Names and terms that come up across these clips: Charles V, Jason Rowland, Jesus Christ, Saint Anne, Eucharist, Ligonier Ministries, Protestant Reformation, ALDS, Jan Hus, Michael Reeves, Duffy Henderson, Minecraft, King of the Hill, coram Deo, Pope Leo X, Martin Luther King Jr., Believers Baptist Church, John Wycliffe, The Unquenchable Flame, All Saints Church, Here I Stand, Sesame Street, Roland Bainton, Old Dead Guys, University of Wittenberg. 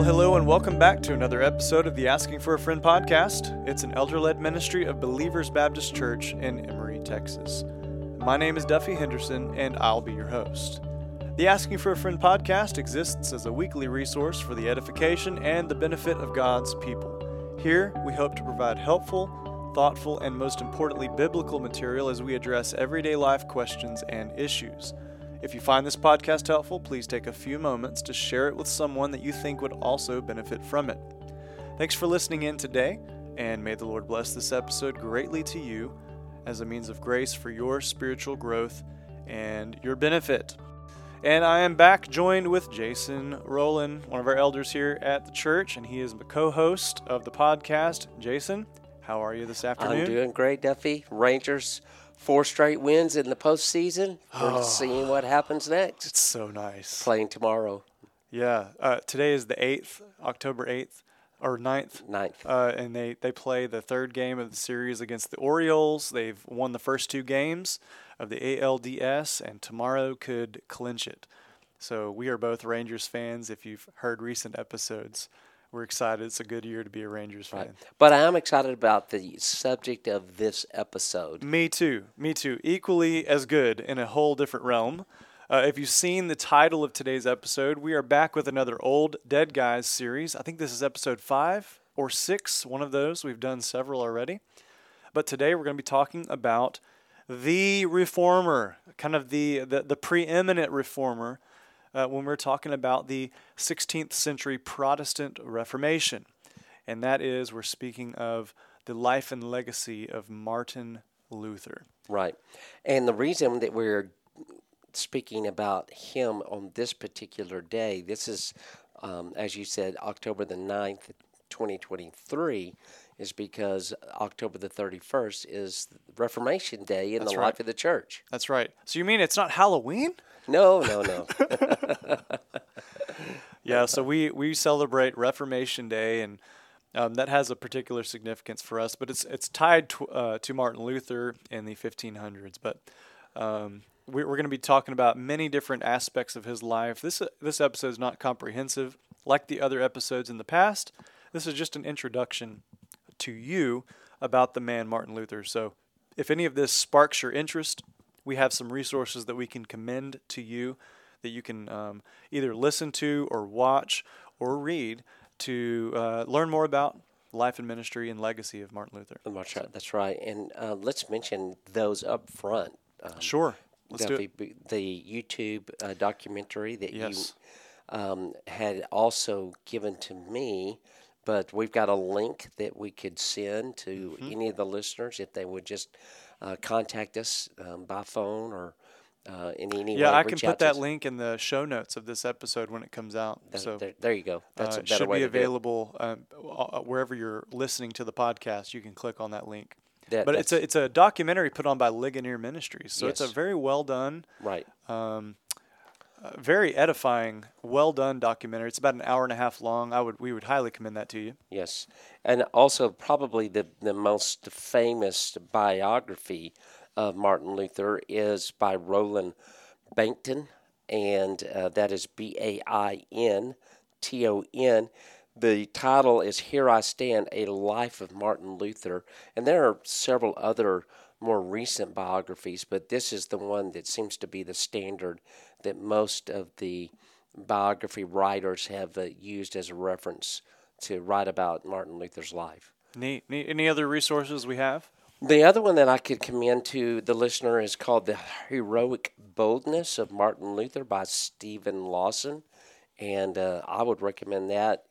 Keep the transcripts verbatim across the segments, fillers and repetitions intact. Well, hello and welcome back to another episode of the Asking for a Friend podcast. It's an elder-led ministry of Believers Baptist Church in Emory, Texas. My name is Duffy Henderson, and I'll be your host. The Asking for a Friend podcast exists as a weekly resource for the edification and the benefit of God's people. Here, we hope to provide helpful, thoughtful, and most importantly, biblical material as we address everyday life questions and issues. If you find this podcast helpful, please take a few moments to share it with someone that you think would also benefit from it. Thanks for listening in today, and may the Lord bless this episode greatly to you as a means of grace for your spiritual growth and your benefit. And I am back joined with Jason Rowland, one of our elders here at the church, and he is the co-host of the podcast. Jason, how are you this afternoon? I'm doing great, Duffy. Rangers, four straight wins in the postseason. We're oh, seeing what happens next. It's so nice. Playing tomorrow. Yeah. Uh, today is the eighth, October eighth, or ninth. ninth. Uh, and they, they play the third game of the series against the Orioles. They've won the first two games of the A L D S, and tomorrow could clinch it. So we are both Rangers fans. If you've heard recent episodes, we're excited. It's a good year to be a Rangers fan. Right. But I am excited about the subject of this episode. Me too. Me too. Equally as good in a whole different realm. Uh, if you've seen the title of today's episode, we are back with another Old Dead Guys series. I think this is episode five or six, one of those. We've done several already. But today we're going to be talking about the reformer, kind of the, the, the preeminent reformer uh, when we're talking about the sixteenth century Protestant Reformation. And that is, we're speaking of the life and legacy of Martin Luther. Right. And the reason that we're speaking about him on this particular day, this is, um, as you said, October the ninth, twenty twenty-three, is because October the thirty-first is Reformation Day in That's the right. life of the church. That's right. So you mean it's not Halloween? No, no, no. Yeah, so we, we celebrate Reformation Day, and um, that has a particular significance for us, but it's it's tied to, uh, to Martin Luther in the fifteen hundreds. But um, we, we're going to be talking about many different aspects of his life. This, uh, this episode is not comprehensive like the other episodes in the past. This is just an introduction to you about the man Martin Luther. So if any of this sparks your interest, we have some resources that we can commend to you that you can um, either listen to or watch or read to uh, learn more about life and ministry and legacy of Martin Luther. That's right. And uh, let's mention those up front. Um, sure. Let's do it. The YouTube uh, documentary that yes. you um, had also given to me. But we've got a link that we could send to mm-hmm. any of the listeners if they would just uh, contact us um, by phone or uh, in any yeah, way. Yeah, I can put that link in the show notes of this episode when it comes out. That, so there, there you go. That's uh, a better way to do it. Should be available um, wherever you're listening to the podcast. You can click on that link. That, but it's a it's a documentary put on by Ligonier Ministries, so yes. it's a very well done, right? Um, Uh, very edifying, well done documentary. It's about an hour and a half long. I would we would highly commend that to you. Yes, and also probably the the most famous biography of Martin Luther is by Roland Bainton, and uh, that is B A I N T O N. The title is "Here I Stand: A Life of Martin Luther," and there are several other more recent biographies, but this is the one that seems to be the standard that most of the biography writers have uh, used as a reference to write about Martin Luther's life. Neat. Neat. Any other resources we have? The other one that I could commend to the listener is called The Heroic Boldness of Martin Luther by Stephen Lawson, and uh, I would recommend that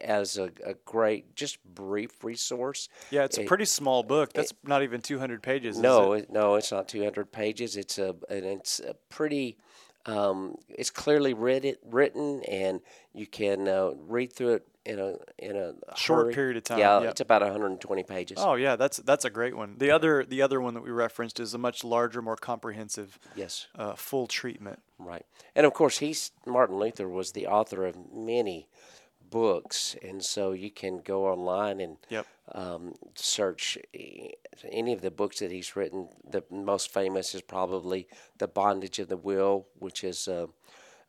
as a, a great, just brief resource. Yeah, it's a pretty it, small book. That's it, not even two hundred pages, no, is it? No, it's not two hundred pages. It's a, and it's a pretty, um, it's clearly read it, written, and you can uh, read through it in a in a short hurry. Period of time. Yeah, yep. It's about one hundred twenty pages. Oh, yeah, that's that's a great one. The yeah. other the other one that we referenced is a much larger, more comprehensive, yes, uh, full treatment. Right, and of course, he's Martin Luther was the author of many books, and so you can go online and yep. um, search any of the books that he's written. The most famous is probably The Bondage of the Will, which is uh,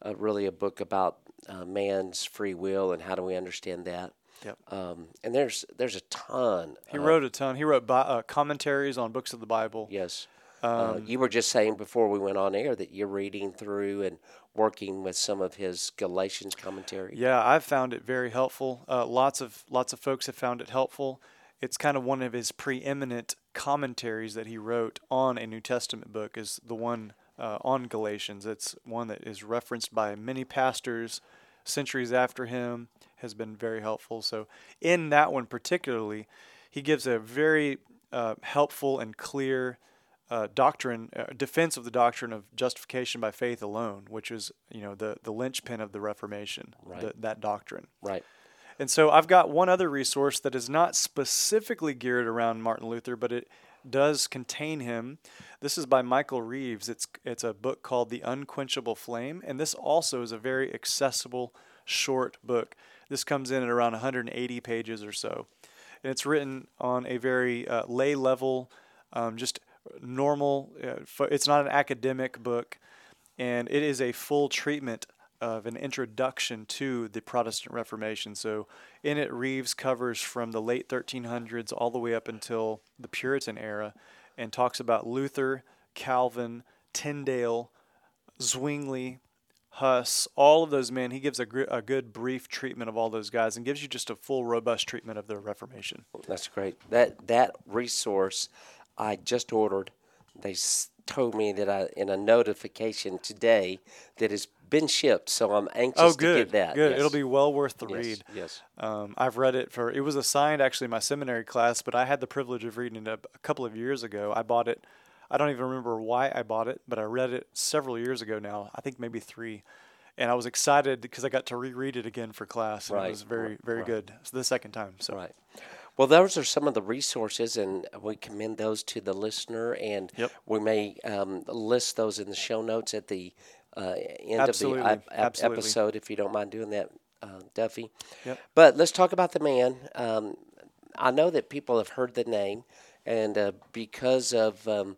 uh, really a book about uh, man's free will and how do we understand that. Yep. Um, and there's there's a ton. He uh, wrote a ton. He wrote bi- uh, commentaries on books of the Bible. Yes. Um, uh, you were just saying before we went on air that you're reading through and working with some of his Galatians commentary. Yeah, I've found it very helpful. Uh, lots of lots of folks have found it helpful. It's kind of one of his preeminent commentaries that he wrote on a New Testament book is the one uh, on Galatians. It's one that is referenced by many pastors centuries after him, has been very helpful. So in that one particularly, he gives a very uh, helpful and clear Uh, doctrine, uh, defense of the doctrine of justification by faith alone, which is, you know, the, the linchpin of the Reformation, right. the, that doctrine. Right. And so I've got one other resource that is not specifically geared around Martin Luther, but it does contain him. This is by Michael Reeves. It's it's a book called The Unquenchable Flame, and this also is a very accessible, short book. This comes in at around one hundred eighty pages or so. And it's written on a very uh, lay level, um, just normal, uh, it's not an academic book, and it is a full treatment of an introduction to the Protestant Reformation. So in it, Reeves covers from the late thirteen hundreds all the way up until the Puritan era, and talks about Luther, Calvin, Tyndale, Zwingli, Hus, all of those men. He gives a, gr- a good brief treatment of all those guys and gives you just a full, robust treatment of the Reformation. That's great. That, that resource I just ordered. They told me that I in a notification today that it's been shipped, so I'm anxious oh, good, to get that. Good, yes. It'll be well worth the yes, read. Yes, um, I've read it for. It was assigned actually my seminary class, but I had the privilege of reading it a, a couple of years ago. I bought it. I don't even remember why I bought it, but I read it several years ago now. I think maybe three, and I was excited because I got to reread it again for class. And right. It was very, very right. good. It's the second time. So. Right. Well, those are some of the resources, and we commend those to the listener, and yep. we may um, list those in the show notes at the uh, end Absolutely. of the ep- episode, if you don't mind doing that, uh, Duffy. Yep. But let's talk about the man. Um, I know that people have heard the name, and uh, because of um,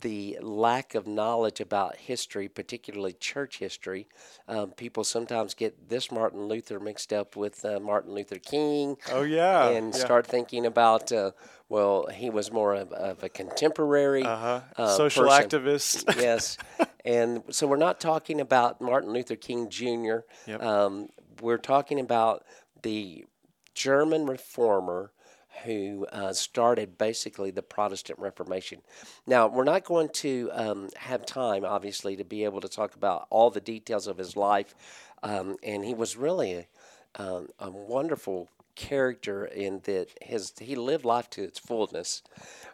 the lack of knowledge about history, particularly church history, um, people sometimes get this Martin Luther mixed up with uh, Martin Luther King. Oh, yeah. And yeah. start thinking about, uh, well, he was more of, of a contemporary uh-huh. uh, social person. Activist. Yes. And so we're not talking about Martin Luther King Junior Yep. Um, we're talking about the German reformer who uh, started basically the Protestant Reformation. Now, we're not going to um, have time, obviously, to be able to talk about all the details of his life. Um, and he was really a, um, a wonderful character in that his he lived life to its fullness.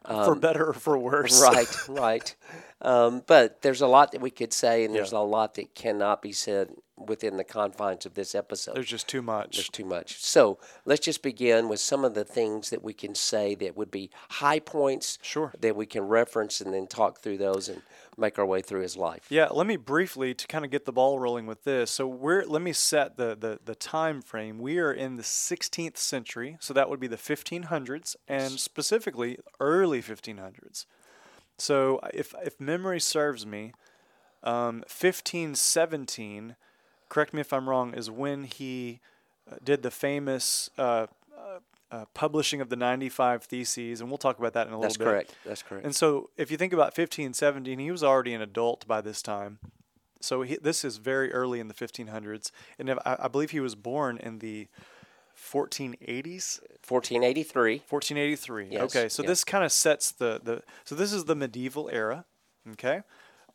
Um, for better or for worse. Right, right. Um, but there's a lot that we could say, and yeah. there's a lot that cannot be said within the confines of this episode. There's just too much. There's too much. So let's just begin with some of the things that we can say that would be high points sure. that we can reference and then talk through those and make our way through his life. Yeah, let me briefly, to kind of get the ball rolling with this, so we're let me set the, the, the time frame. We are in the sixteenth century, so that would be the fifteen hundreds, and specifically early fifteen hundreds. So if, if memory serves me, um, fifteen seventeen... correct me if I'm wrong, is when he did the famous uh, uh, publishing of the ninety-five Theses, and we'll talk about that in a That's little correct. bit. That's correct. That's correct. And so if you think about fifteen seventeen, he was already an adult by this time. So he, this is very early in the fifteen hundreds, and if, I, I believe he was born in the fourteen eighties? fourteen eighty-three. fourteen eighty-three. Yes. Okay, so yes. this kind of sets the, the... So this is the medieval era, okay?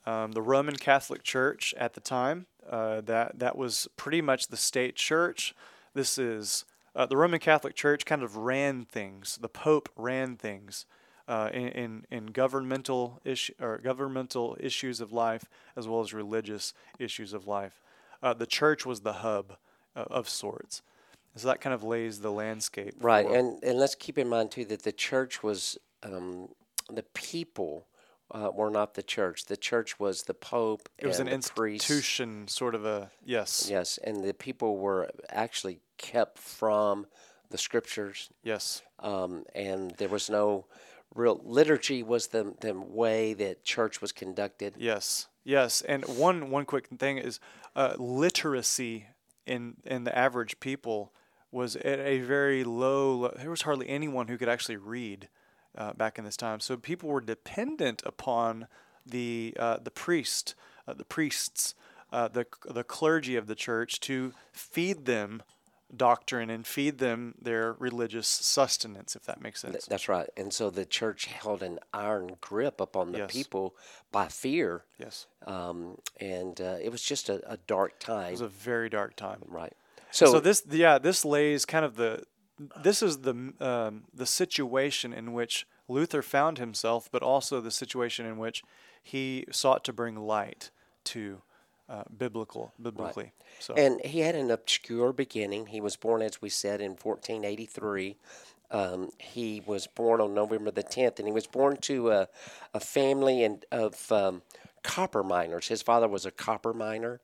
Um, the Roman Catholic Church at the time. Uh, that that was pretty much the state church. This is uh, the Roman Catholic Church kind of ran things. The Pope ran things uh, in, in in governmental issue or governmental issues of life as well as religious issues of life. Uh, the church was the hub uh, of sorts. So that kind of lays the landscape. Right, and and let's keep in mind too that the church was um, the people. Uh, were not the church. The church was the Pope and the priests. It was an institution, sort of a, yes. Yes, and the people were actually kept from the Scriptures. Yes. Um, and there was no real, liturgy was the, the way that church was conducted. Yes, yes. And one, one quick thing is uh, literacy in in the average people was at a very low, low. There was hardly anyone who could actually read uh, back in this time. So people were dependent upon the uh, the priest, uh, the priests, uh, the the clergy of the church to feed them doctrine and feed them their religious sustenance, if that makes sense. That's right. And so the church held an iron grip upon the yes. people by fear. Yes. Um, and uh, it was just a, a dark time. It was a very dark time. Right. So, so this, yeah, this lays kind of the, this is the um, the situation in which Luther found himself, but also the situation in which he sought to bring light to Uh, biblical, biblically. Right. So. And he had an obscure beginning. He was born, as we said, in fourteen eighty-three. Um, he was born on November the tenth, and he was born to a, a family and of um, copper miners. His father was a copper miner,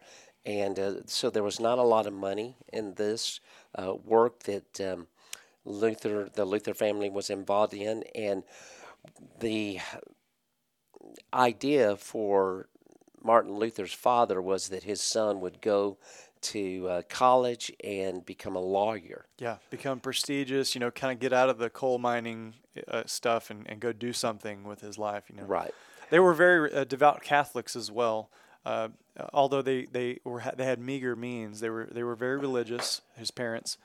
and uh, so there was not a lot of money in this uh, work that um, Luther, the Luther family was involved in. And the idea for Martin Luther's father was that his son would go to uh, college and become a lawyer. Yeah, become prestigious, you know, kind of get out of the coal mining uh, stuff and, and go do something with his life, you know. Right. They were very uh, devout Catholics as well. Uh, although they, they were they had meager means, they were they were very religious, his parents,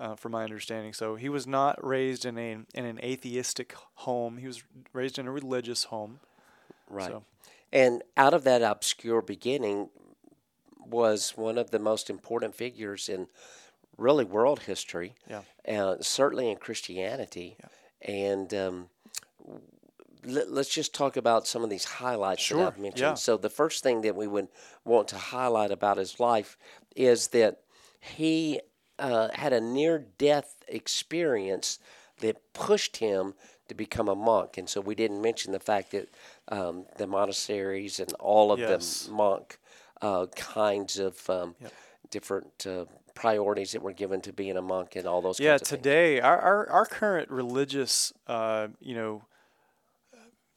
uh, from my understanding. So he was not raised in a in an atheistic home. He was raised in a religious home. Right. So. And out of that obscure beginning was one of the most important figures in really world history, yeah. uh, certainly in Christianity. Yeah. And um, let, let's just talk about some of these highlights sure. that I've mentioned. Yeah. So the first thing that we would want to highlight about his life is that he uh, had a near-death experience that pushed him to become a monk. And so we didn't mention the fact that um, the monasteries and all of yes. the monk uh, kinds of um, yep. different uh, priorities that were given to being a monk and all those yeah, kinds of today, things. Yeah, today, our our current religious, uh, you know,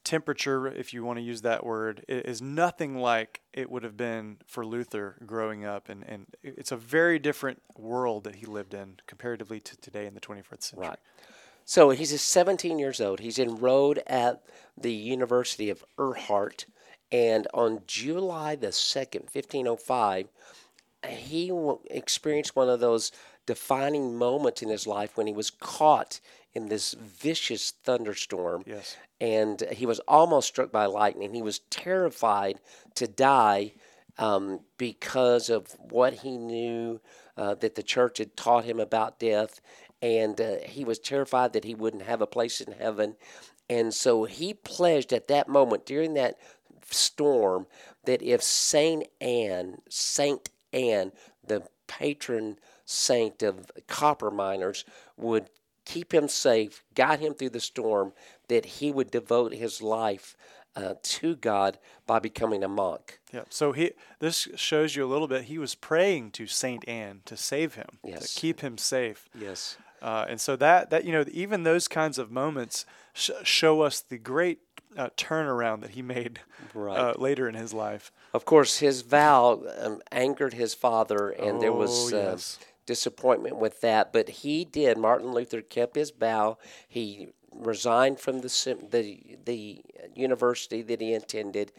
temperature, if you want to use that word, is nothing like it would have been for Luther growing up. And, and it's a very different world that he lived in comparatively to today in the twenty-first century. Right. So he's seventeen years old. He's enrolled at the University of Erfurt, and on July the second, fifteen oh five, he w- experienced one of those defining moments in his life when he was caught in this vicious thunderstorm, yes. and he was almost struck by lightning. He was terrified to die um, because of what he knew uh, that the church had taught him about death. And uh, he was terrified that he wouldn't have a place in heaven. And so he pledged at that moment during that storm that if Saint Anne, Saint Anne, the patron saint of copper miners, would keep him safe, guide him through the storm, that he would devote his life uh, to God by becoming a monk. Yeah. So he this shows you a little bit. He was praying to Saint Anne to save him, yes. to keep him safe. Yes. Uh, and so that, that, you know, even those kinds of moments sh- show us the great uh, turnaround that he made right. uh, later in his life. Of course, his vow um, angered his father, and oh, there was uh, yes. disappointment with that. But he did. Martin Luther kept his vow. He resigned from the the, the university that he intended,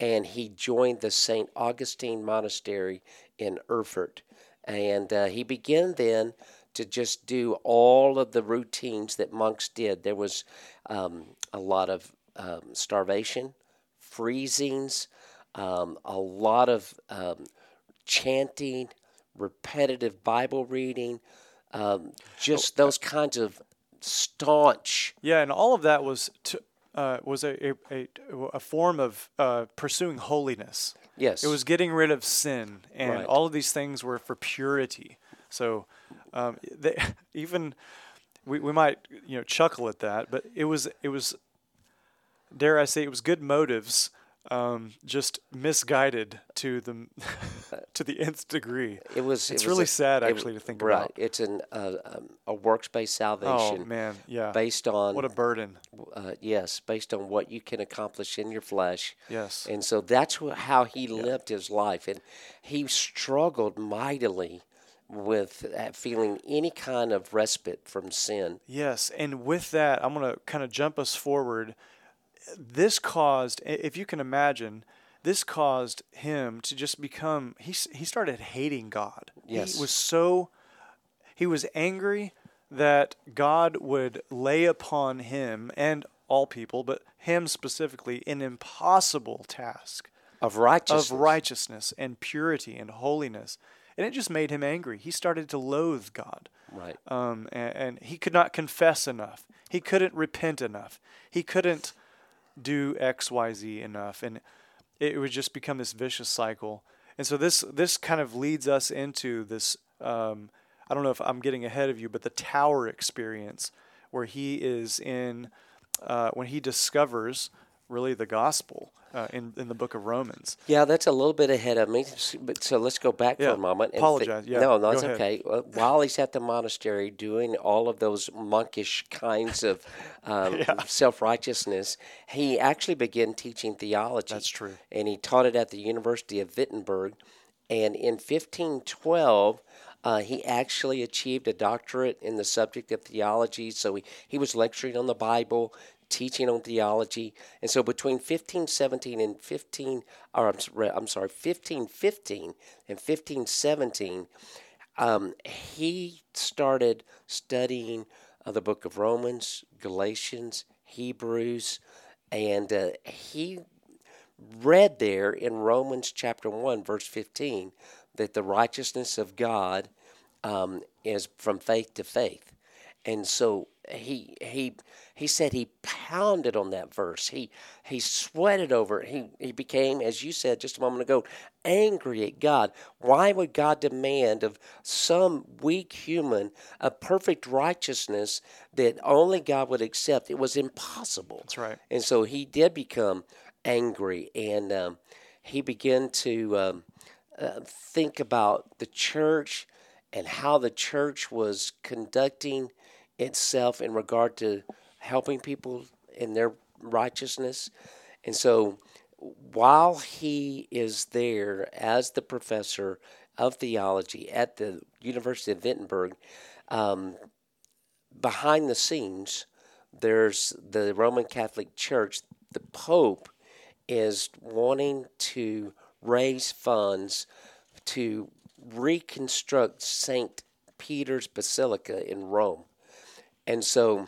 and he joined the Saint Augustine Monastery in Erfurt. And uh, he began then to just do all of the routines that monks did. There was um, a lot of um, starvation, freezings, um, a lot of um, chanting, repetitive Bible reading, um, just those kinds of staunch. Yeah, and all of that was to, uh, was a, a a form of uh, pursuing holiness. Yes. It was getting rid of sin, and right. all of these things were for purity. So um, they, even we, we might you know chuckle at that, but it was it was dare I say it was good motives um, just misguided to the to the nth degree. It was. It's it was really a, sad, actually, it, to think right. about. Right. It's an uh, um, a works-based salvation. Oh man, yeah. Based on what a burden. Uh, yes, based on what you can accomplish in your flesh. Yes. And so that's wh- how he yeah. lived his life, and he struggled mightily with feeling any kind of respite from sin. Yes, and with that, I'm going to kind of jump us forward. This caused, if you can imagine, this caused him to just become, he he started hating God. Yes. He was so, he was angry that God would lay upon him and all people, but him specifically, an impossible task. Of righteousness. Of righteousness and purity and holiness. And it just made him angry. He started to loathe God. Right. Um, and, and he could not confess enough. He couldn't repent enough. He couldn't do X, Y, Z enough. And it would just become this vicious cycle. And so this this kind of leads us into this, um, I don't know if I'm getting ahead of you, but the tower experience where he is in, uh, when he discovers really the gospel. Uh, in in the book of Romans. Yeah, that's a little bit ahead of me. But so let's go back yeah. for a moment. And Apologize. Th- yeah. No, no, it's okay. While he's at the monastery doing all of those monkish kinds of um, yeah. self-righteousness, he actually began teaching theology. That's true. And he taught it at the University of Wittenberg. And in fifteen twelve, uh, he actually achieved a doctorate in the subject of theology. So he, he was lecturing on the Bible, teaching on theology, and so between fifteen seventeen and fifteen, or I'm, I'm sorry, fifteen fifteen and fifteen seventeen, um, he started studying uh, the book of Romans, Galatians, Hebrews, and uh, he read there in Romans chapter one, verse fifteen, that the righteousness of God um, is from faith to faith, and so He he he said he pounded on that verse. He he sweated over it. He he became, as you said just a moment ago, angry at God. Why would God demand of some weak human a perfect righteousness that only God would accept? It was impossible. That's right. And so he did become angry, and um, he began to um, uh, think about the church and how the church was conducting itself in regard to helping people in their righteousness. And so while he is there as the professor of theology at the University of Wittenberg, um, behind the scenes, there's the Roman Catholic Church. The Pope is wanting to raise funds to reconstruct Saint Peter's Basilica in Rome. And so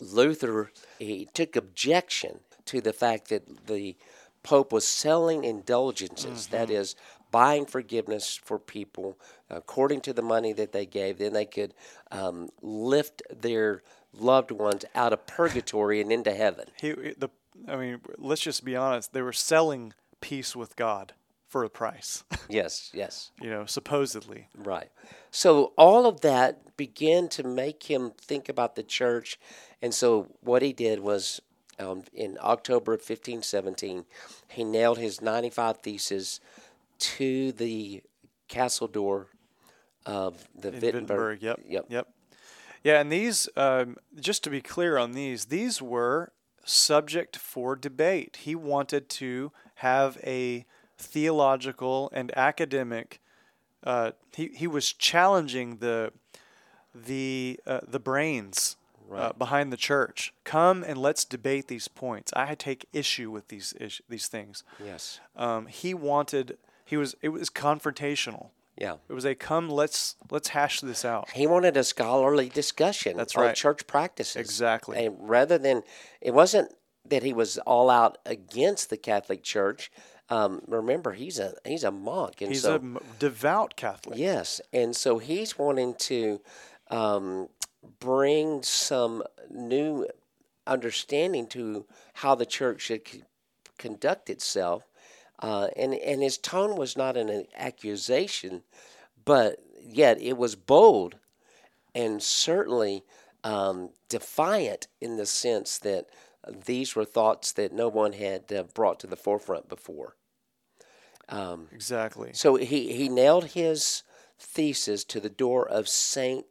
Luther, he took objection to the fact that the Pope was selling indulgences, mm-hmm. that is, buying forgiveness for people according to the money that they gave. Then they could um, lift their loved ones out of purgatory and into heaven. He, the, I mean, let's just be honest. They were selling peace with God for a price. Yes, yes. You know, supposedly. Right. So all of that began to make him think about the church. And so what he did was um, in October of fifteen seventeen, he nailed his ninety-five theses to the castle door of the in Wittenberg. Wittenberg. Yep, yep, yep. Yeah, and these, um, just to be clear on these, these were subject for debate. He wanted to have a theological and academic, uh, he, he was challenging the the uh, the brains right. uh, behind the church. Come and let's debate these points. I take issue with these is- these things. Yes. Um, he wanted. He was. It was confrontational. Yeah. It was a come. Let's let's hash this out. He wanted a scholarly discussion. That's right. On church practices. Exactly. And rather than, it wasn't that he was all out against the Catholic Church. Um, remember, he's a he's a monk. And he's so, a m- devout Catholic. Yes, and so he's wanting to um, bring some new understanding to how the church should c- conduct itself. Uh, and, and his tone was not an accusation, but yet it was bold and certainly um, defiant in the sense that these were thoughts that no one had uh, brought to the forefront before. Um, exactly. So he, he nailed his thesis to the door of Saint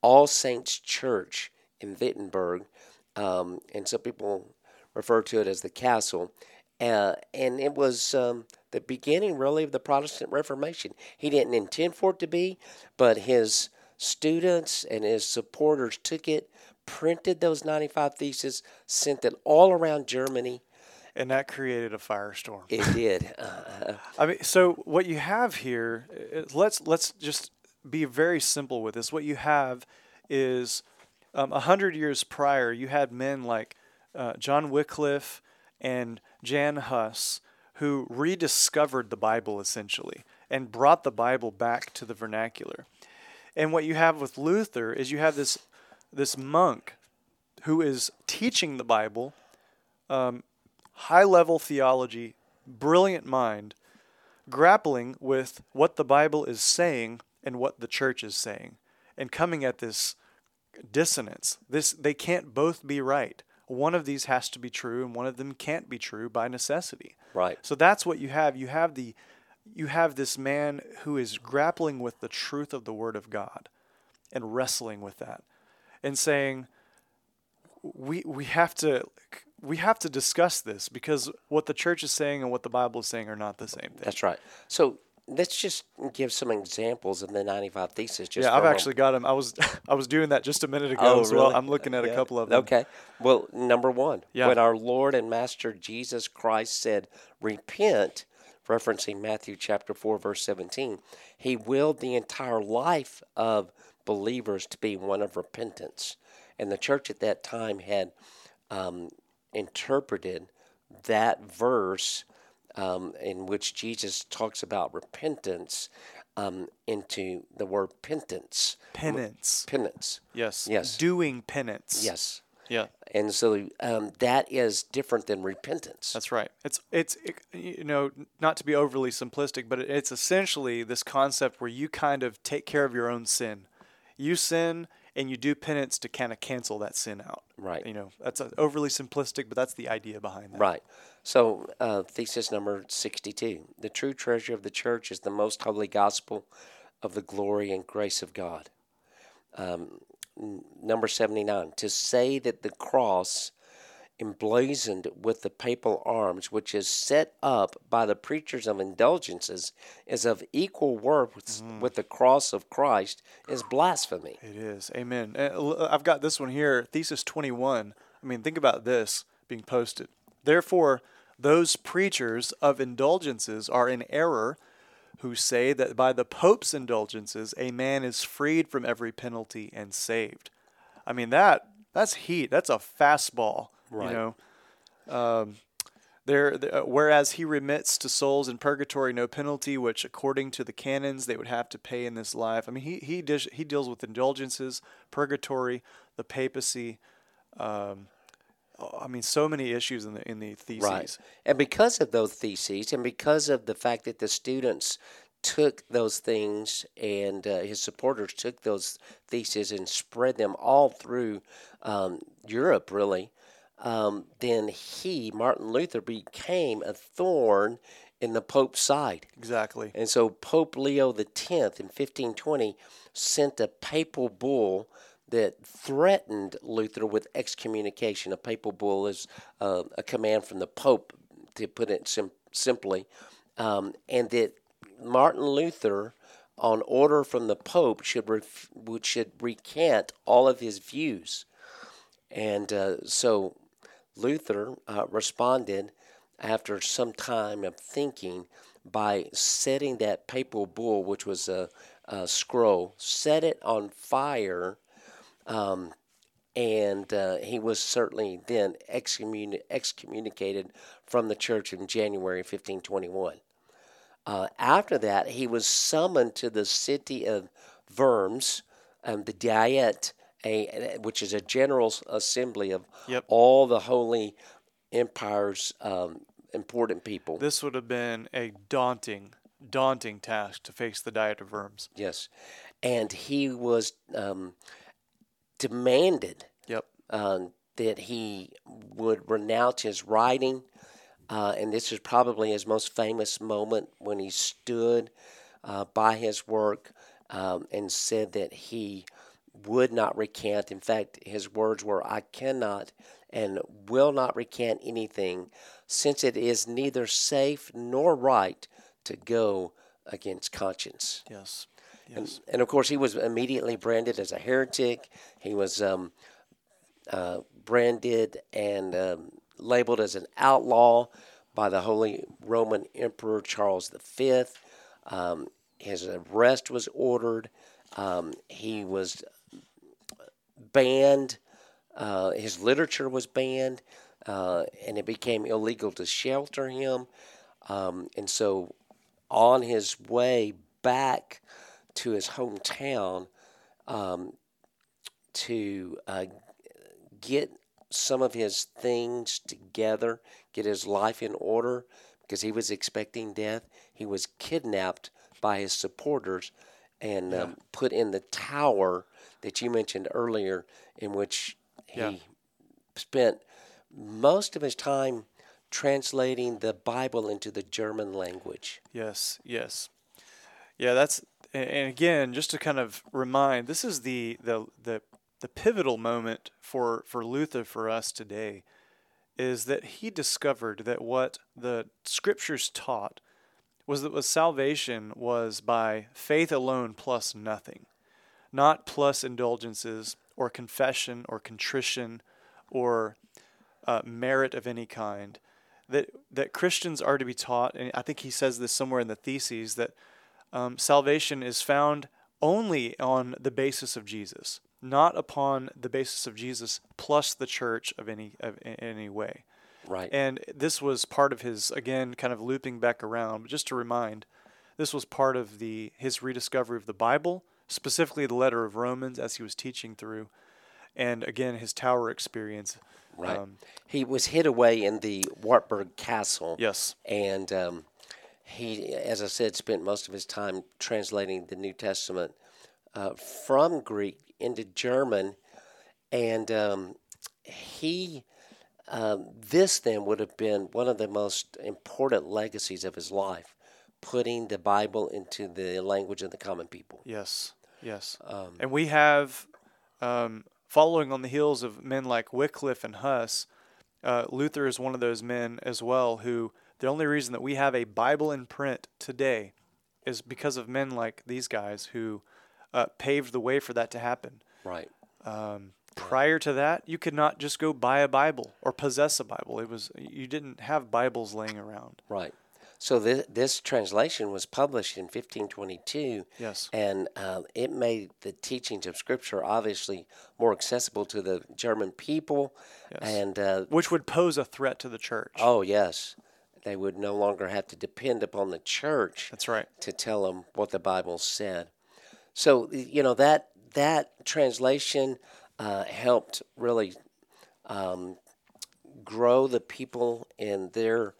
All Saints Church in Wittenberg, um, and some people refer to it as the castle. Uh, and it was um, the beginning, really, of the Protestant Reformation. He didn't intend for it to be, but his students and his supporters took it, printed those ninety-five theses, sent it all around Germany. And that created a firestorm. It did. Uh, I mean, so what you have here, let's let's just be very simple with this. What you have is um, one hundred years prior, you had men like uh, John Wycliffe and Jan Hus, who rediscovered the Bible, essentially, and brought the Bible back to the vernacular. And what you have with Luther is you have this this monk who is teaching the Bible, um, high-level theology, brilliant mind, grappling with what the Bible is saying and what the church is saying, and coming at this dissonance. This, they can't both be right. One of these has to be true, and one of them can't be true by necessity. Right. So that's what you have. You have the, you have this man who is grappling with the truth of the Word of God, and wrestling with that, and saying, we we have to we have to discuss this because what the church is saying and what the Bible is saying are not the same thing. That's right. So let's just give some examples of the ninety-five theses. Just yeah, I've actually got them. I was I was doing that just a minute ago oh, as well. Really? I'm looking at yeah. a couple of them. Okay. Well, number one, yeah. when our Lord and Master Jesus Christ said, "Repent," referencing Matthew chapter four, verse seventeen, he willed the entire life of believers to be one of repentance. And the church at that time had um, interpreted that verse um, in which Jesus talks about repentance um, into the word penance. Penance. Penance. Yes. Yes. Doing penance. Yes. Yeah. And so um, that is different than repentance. That's right. It's, it's it, you know, not to be overly simplistic, but it's essentially this concept where you kind of take care of your own sin. You sin, and you do penance to kind of cancel that sin out. Right. You know, that's overly simplistic, but that's the idea behind that. Right. So uh, thesis number sixty-two, the true treasure of the church is the most holy gospel of the glory and grace of God. Um, n- number seventy-nine, to say that the cross emblazoned with the papal arms, which is set up by the preachers of indulgences, is of equal worth with, mm. with the cross of Christ is blasphemy. It is. Amen. I've got this one here, thesis twenty-one. I mean, think about this being posted. Therefore, those preachers of indulgences are in error who say that by the Pope's indulgences, a man is freed from every penalty and saved. I mean, that that's heat. That's a fastball. Right. You know, um, there. The, uh, whereas he remits to souls in purgatory no penalty, which according to the canons they would have to pay in this life. I mean, he he dish, he deals with indulgences, purgatory, the papacy. Um, I mean, so many issues in the in the theses. Right. And because of those theses, and because of the fact that the students took those things, and uh, his supporters took those theses and spread them all through um, Europe, really. Um, then he, Martin Luther, became a thorn in the Pope's side. Exactly. And so Pope Leo X in fifteen twenty sent a papal bull that threatened Luther with excommunication. A papal bull is uh, a command from the Pope, to put it sim- simply, um, and that Martin Luther, on order from the Pope, should ref- should recant all of his views. And uh, so... Luther uh, responded after some time of thinking by setting that papal bull, which was a, a scroll, set it on fire, um, and uh, he was certainly then excommun- excommunicated from the church in January fifteen twenty-one. Uh, after that, he was summoned to the city of Worms, um, the Diet, A, which is a general assembly of yep. all the Holy Empire's um, important people. This would have been a daunting, daunting task to face the Diet of Worms. Yes. And he was um, demanded yep. um, that he would renounce his writing. Uh, and this is probably his most famous moment when he stood uh, by his work um, and said that he would not recant. In fact, his words were, "I cannot and will not recant anything, since it is neither safe nor right to go against conscience." Yes. Yes. And, and of course, he was immediately branded as a heretic. He was um, uh, branded and um, labeled as an outlaw by the Holy Roman Emperor Charles the Fifth. Um, his arrest was ordered. Um, he was banned. Uh, his literature was banned, uh, and it became illegal to shelter him. Um, and so on his way back to his hometown um, to uh, get some of his things together, get his life in order, because he was expecting death, he was kidnapped by his supporters and yeah. um, put in the tower that you mentioned earlier, in which he yeah. spent most of his time translating the Bible into the German language. Yes, yes. Yeah, that's, and again, just to kind of remind, this is the the the, the pivotal moment for, for Luther for us today, is that he discovered that what the Scriptures taught was that was salvation was by faith alone plus nothing, not plus indulgences or confession or contrition or uh, merit of any kind, that that Christians are to be taught, and I think he says this somewhere in the Theses, that um, salvation is found only on the basis of Jesus, not upon the basis of Jesus plus the church of any of in any way. Right. And this was part of his, again, kind of looping back around, but just to remind, this was part of the his rediscovery of the Bible, specifically the letter of Romans as he was teaching through, and again, his tower experience. Right. Um, he was hid away in the Wartburg Castle. Yes. And um, he, as I said, spent most of his time translating the New Testament uh, from Greek into German. And um, he... Um, this then would have been one of the most important legacies of his life, putting the Bible into the language of the common people. Yes, yes. Um, and we have, um, following on the heels of men like Wycliffe and Hus, uh, Luther is one of those men as well who, the only reason that we have a Bible in print today is because of men like these guys who uh, paved the way for that to happen. Right. Um Prior to that, you could not just go buy a Bible or possess a Bible. It was you didn't have Bibles laying around. Right. So this, this translation was published in fifteen twenty-two. Yes. And uh, it made the teachings of Scripture obviously more accessible to the German people, yes. and uh, which would pose a threat to the church. Oh yes, they would no longer have to depend upon the church. That's right. To tell them what the Bible said. So you know that that translation. Uh, helped really um, grow the people in their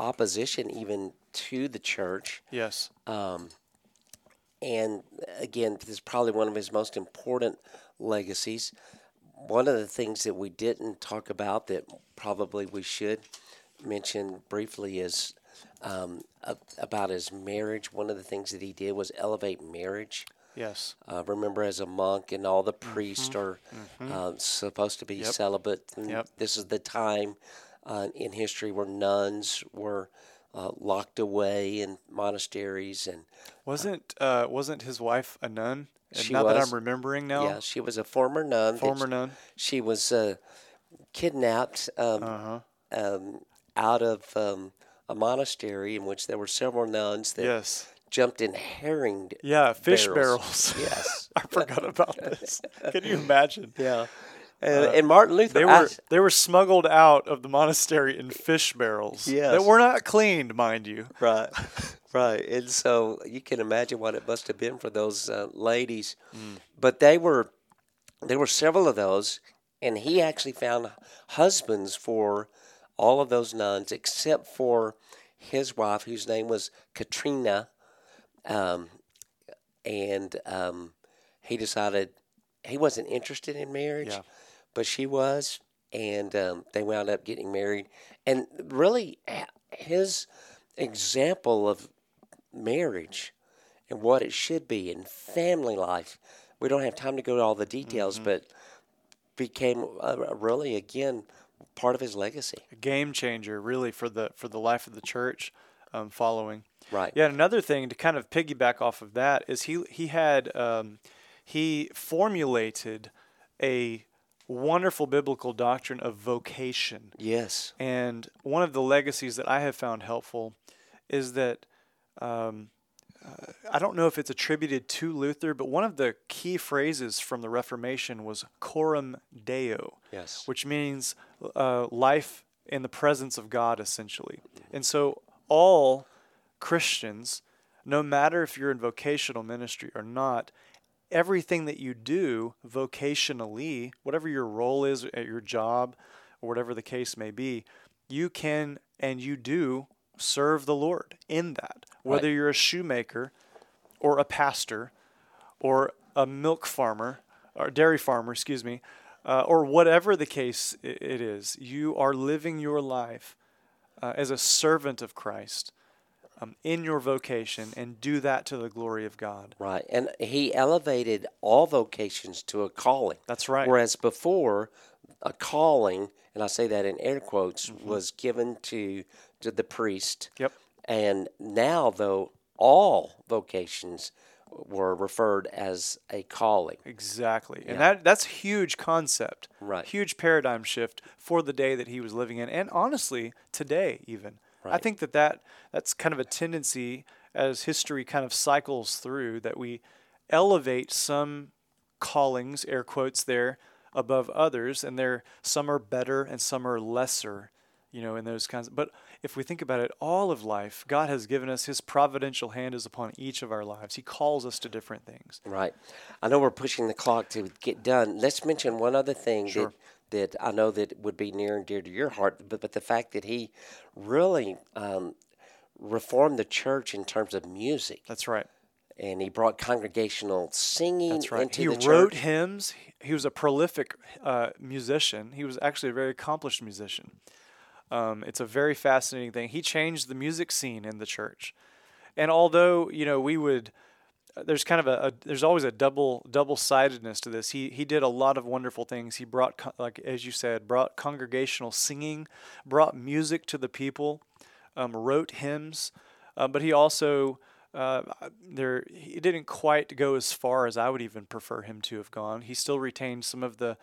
opposition even to the church. Yes. Um, and again, this is probably one of his most important legacies. One of the things that we didn't talk about that probably we should mention briefly is um, a- about his marriage. One of the things that he did was elevate marriage. Yes. Uh, remember, as a monk, and all the priests mm-hmm. are mm-hmm. Uh, supposed to be yep. celibate. And yep. This is the time uh, in history where nuns were uh, locked away in monasteries. And wasn't uh, uh, wasn't his wife a nun? And she now was, that I'm remembering now. Yeah, she was a former nun. Former she, nun. She was uh, kidnapped um, uh-huh. um, out of um, a monastery in which there were several nuns that. Yes. Jumped in herring yeah fish barrels, barrels. Yes. I forgot about this. Can you imagine? Yeah. And, uh, and Martin Luther, they were I, they were smuggled out of the monastery in fish barrels. Yes. That were not cleaned, mind you. Right. Right. And so you can imagine what it must have been for those uh, ladies. Mm. But they were there were several of those, and he actually found husbands for all of those nuns except for his wife, whose name was Katrina. Um, and um, he decided he wasn't interested in marriage, yeah. but she was, and um, they wound up getting married. And really, his example of marriage and what it should be in family life, we don't have time to go to all the details, mm-hmm. but became uh, really, again, part of his legacy. A game changer, really, for the for the life of the church um, following. Right. Yeah, and another thing to kind of piggyback off of that is he he had um, he formulated a wonderful biblical doctrine of vocation. Yes. And one of the legacies that I have found helpful is that um, uh, I don't know if it's attributed to Luther, but one of the key phrases from the Reformation was coram Deo, yes, which means uh, life in the presence of God, essentially. Mm-hmm. And so all Christians, no matter if you're in vocational ministry or not, everything that you do vocationally, whatever your role is at your job or whatever the case may be, you can and you do serve the Lord in that. Whether right. you're a shoemaker or a pastor or a milk farmer or dairy farmer, excuse me, uh, or whatever the case it is, you are living your life uh, as a servant of Christ. Um, in your vocation, and do that to the glory of God. Right. And he elevated all vocations to a calling. That's right. Whereas before, a calling, and I say that in air quotes, mm-hmm. was given to, to the priest. Yep. And now, though, all vocations were referred as a calling. Exactly. Yeah. And that that's a huge concept. Right. Huge paradigm shift for the day that he was living in, and honestly, today even. Right. I think that, that that's kind of a tendency as history kind of cycles through, that we elevate some callings, air quotes there, above others, and there some are better and some are lesser, you know, in those kinds. But if we think about it, all of life, God has given us His providential hand is upon each of our lives. He calls us to different things. Right. I know we're pushing the clock to get done. Let's mention one other thing. Sure. That that I know that would be near and dear to your heart, but, but the fact that he really um, reformed the church in terms of music. That's right. And he brought congregational singing That's right. into he the church. He wrote hymns. He was a prolific uh, musician. He was actually a very accomplished musician. Um, it's a very fascinating thing. He changed the music scene in the church. And although, you know, we would... There's kind of a, a there's always a double double sidedness to this. He he did a lot of wonderful things. He brought con- like as you said, brought congregational singing, brought music to the people, um, wrote hymns, uh, but he also uh, there he didn't quite go as far as I would even prefer him to have gone. He still retained some of the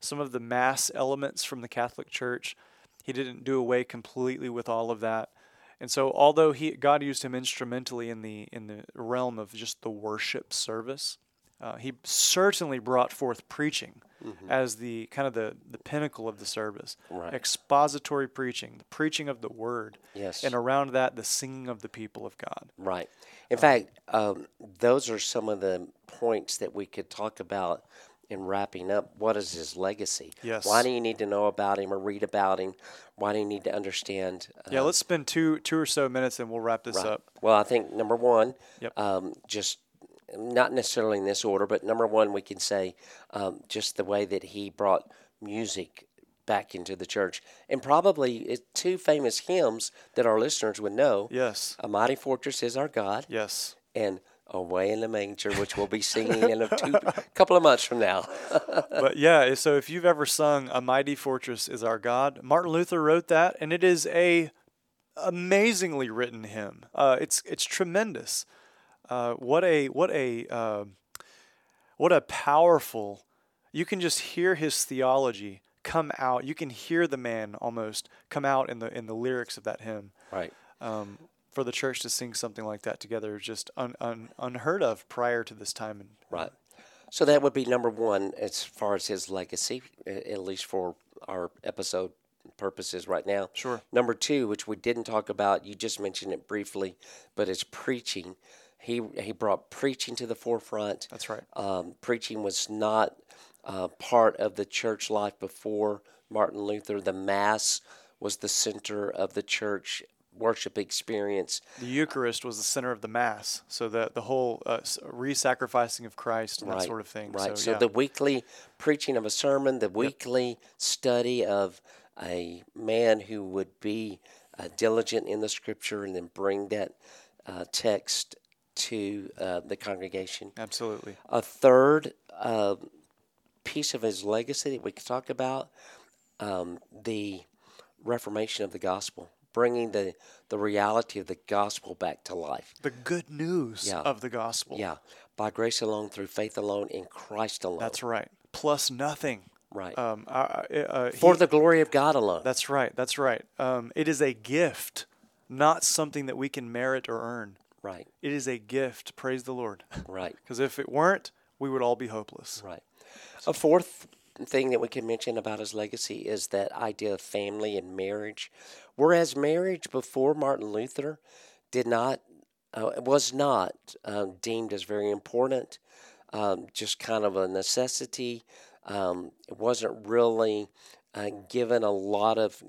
some of the mass elements from the Catholic Church. He didn't do away completely with all of that. And so, although he God used him instrumentally in the in the realm of just the worship service, uh, he certainly brought forth preaching mm-hmm. as the kind of the, the pinnacle of the service, right. Expository preaching, the preaching of the word, yes, and around that the singing of the people of God. Right. In um, fact, um, those are some of the points that we could talk about in wrapping up. What is his legacy? Yes. Why do you need to know about him or read about him? Why do you need to understand? Uh, yeah, let's spend two two or so minutes and we'll wrap this right. up. Well, I think number one, yep. um, just not necessarily in this order, but number one, we can say um, just the way that he brought music back into the church. And probably two famous hymns that our listeners would know. Yes. A Mighty Fortress Is Our God. Yes. And Away in the Manger, which we'll be singing in a two, couple of months from now. But yeah, so if you've ever sung A Mighty Fortress Is Our God, Martin Luther wrote that, and it is a amazingly written hymn. Uh, it's it's tremendous. Uh, what a what a uh, what a powerful. You can just hear his theology come out. You can hear the man almost come out in the in the lyrics of that hymn. Right. Um, For the church to sing something like that together is just un, un, unheard of prior to this time. And right. So that would be number one as far as his legacy, at least for our episode purposes right now. Sure. Number two, which we didn't talk about, you just mentioned it briefly, but it's preaching. He he brought preaching to the forefront. That's right. Um, preaching was not uh, part of the church life before Martin Luther. The Mass was the center of the church worship experience. The Eucharist was the center of the Mass, so the, the whole uh, re-sacrificing of Christ and right. that sort of thing. Right, so, so yeah. the weekly preaching of a sermon, the yep. weekly study of a man who would be uh, diligent in the Scripture and then bring that uh, text to uh, the congregation. Absolutely. A third uh, piece of his legacy that we could talk about, um, the Reformation of the Gospel. Bringing the, the reality of the gospel back to life. The good news yeah. of the gospel. Yeah. By grace alone, through faith alone, in Christ alone. That's right. Plus nothing. Right. Um, uh, uh, For he, the glory of God alone. That's right. That's right. Um, it is a gift, not something that we can merit or earn. Right. It is a gift. Praise the Lord. Right. Because if it weren't, we would all be hopeless. Right. So. A fourth thing that we can mention about his legacy is that idea of family and marriage. Whereas marriage before Martin Luther did not uh, was not uh, deemed as very important, um, just kind of a necessity. Um, it wasn't really uh, given a lot of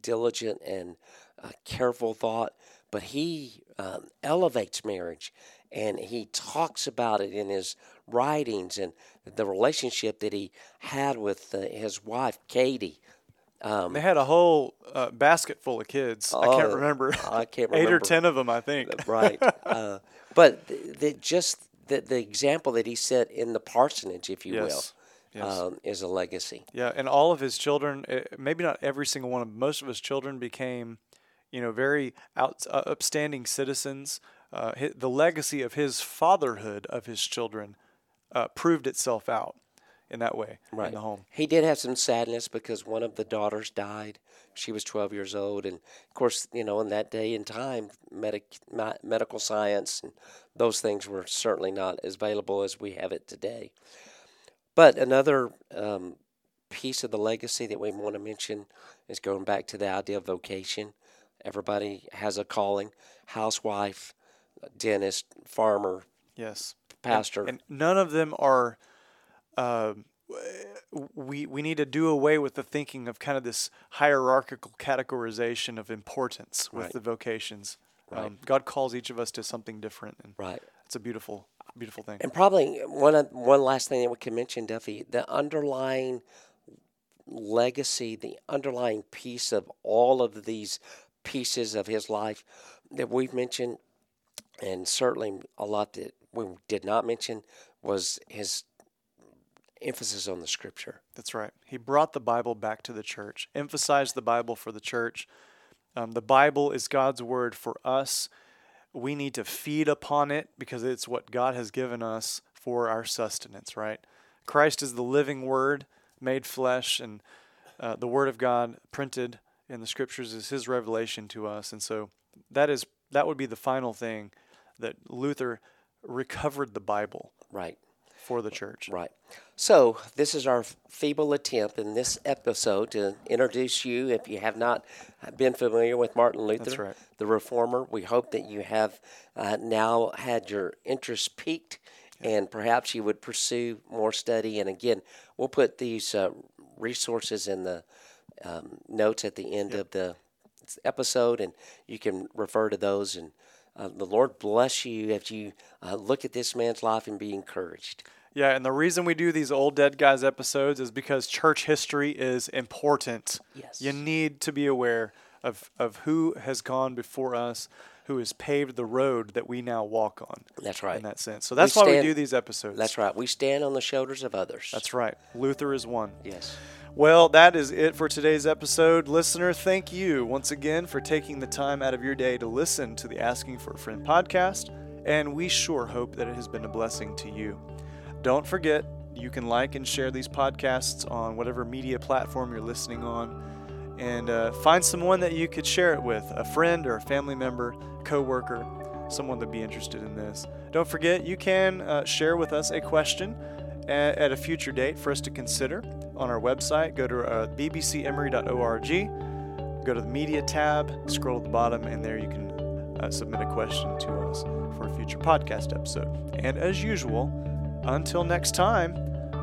diligent and uh, careful thought, but he um, elevates marriage. And he talks about it in his writings and the relationship that he had with uh, his wife, Katie. Um, they had a whole uh, basket full of kids. Oh, I can't remember. I can't remember. Eight or ten of them, I think. Right. Uh, but the, the, just the, the example that he set in the parsonage, if you yes. will, yes. Um, is a legacy. Yeah, and all of his children, maybe not every single one of them, most of his children became, you know, very out, uh, upstanding citizens. Uh, his, the legacy of his fatherhood of his children uh, proved itself out in that way right. in the home. He did have some sadness because one of the daughters died. She was twelve years old. And, of course, you know, in that day and time, medic, medical science and those things were certainly not as available as we have it today. But another um, piece of the legacy that we want to mention is going back to the idea of vocation. Everybody has a calling, housewife, dentist, farmer, yes, pastor, and, and none of them are. Uh, we we need to do away with the thinking of kind of this hierarchical categorization of importance with right. the vocations. Right. Um, God calls each of us to something different, and right. it's a beautiful, beautiful thing. And probably one one last thing that we can mention, Duffy, the underlying legacy, the underlying piece of all of these pieces of his life that we've mentioned. And certainly a lot that we did not mention was his emphasis on the Scripture. That's right. He brought the Bible back to the church, emphasized the Bible for the church. Um, the Bible is God's word for us. We need to feed upon it because it's what God has given us for our sustenance, right? Christ is the living word made flesh, and uh, the word of God printed in the Scriptures is his revelation to us. And so that is that would be the final thing, that Luther recovered the Bible right. for the church. Right. So this is our feeble attempt in this episode to introduce you, if you have not been familiar with Martin Luther, That's right. the Reformer. We hope that you have uh, now had your interest piqued, yeah. and perhaps you would pursue more study. And again, we'll put these uh, resources in the um, notes at the end yeah. of the episode, and you can refer to those, and Uh, the Lord bless you if you uh, look at this man's life and be encouraged. Yeah, and the reason we do these Old Dead Guys episodes is because church history is important. Yes. You need to be aware of, of who has gone before us, who has paved the road that we now walk on. That's right. In that sense. So that's we why stand, we do these episodes. That's right. We stand on the shoulders of others. That's right. Luther is one. Yes. Well, that is it for today's episode. Listener, thank you once again for taking the time out of your day to listen to the Asking for a Friend podcast, and we sure hope that it has been a blessing to you. Don't forget, you can like and share these podcasts on whatever media platform you're listening on, and uh, find someone that you could share it with, a friend or a family member, coworker, someone that'd be interested in this. Don't forget, you can uh, share with us a question at a future date for us to consider on our website. Go to uh, b b c emory dot org, go to the media tab, scroll to the bottom, and there you can uh, submit a question to us for a future podcast episode. And as usual, until next time,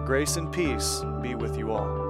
grace and peace be with you all.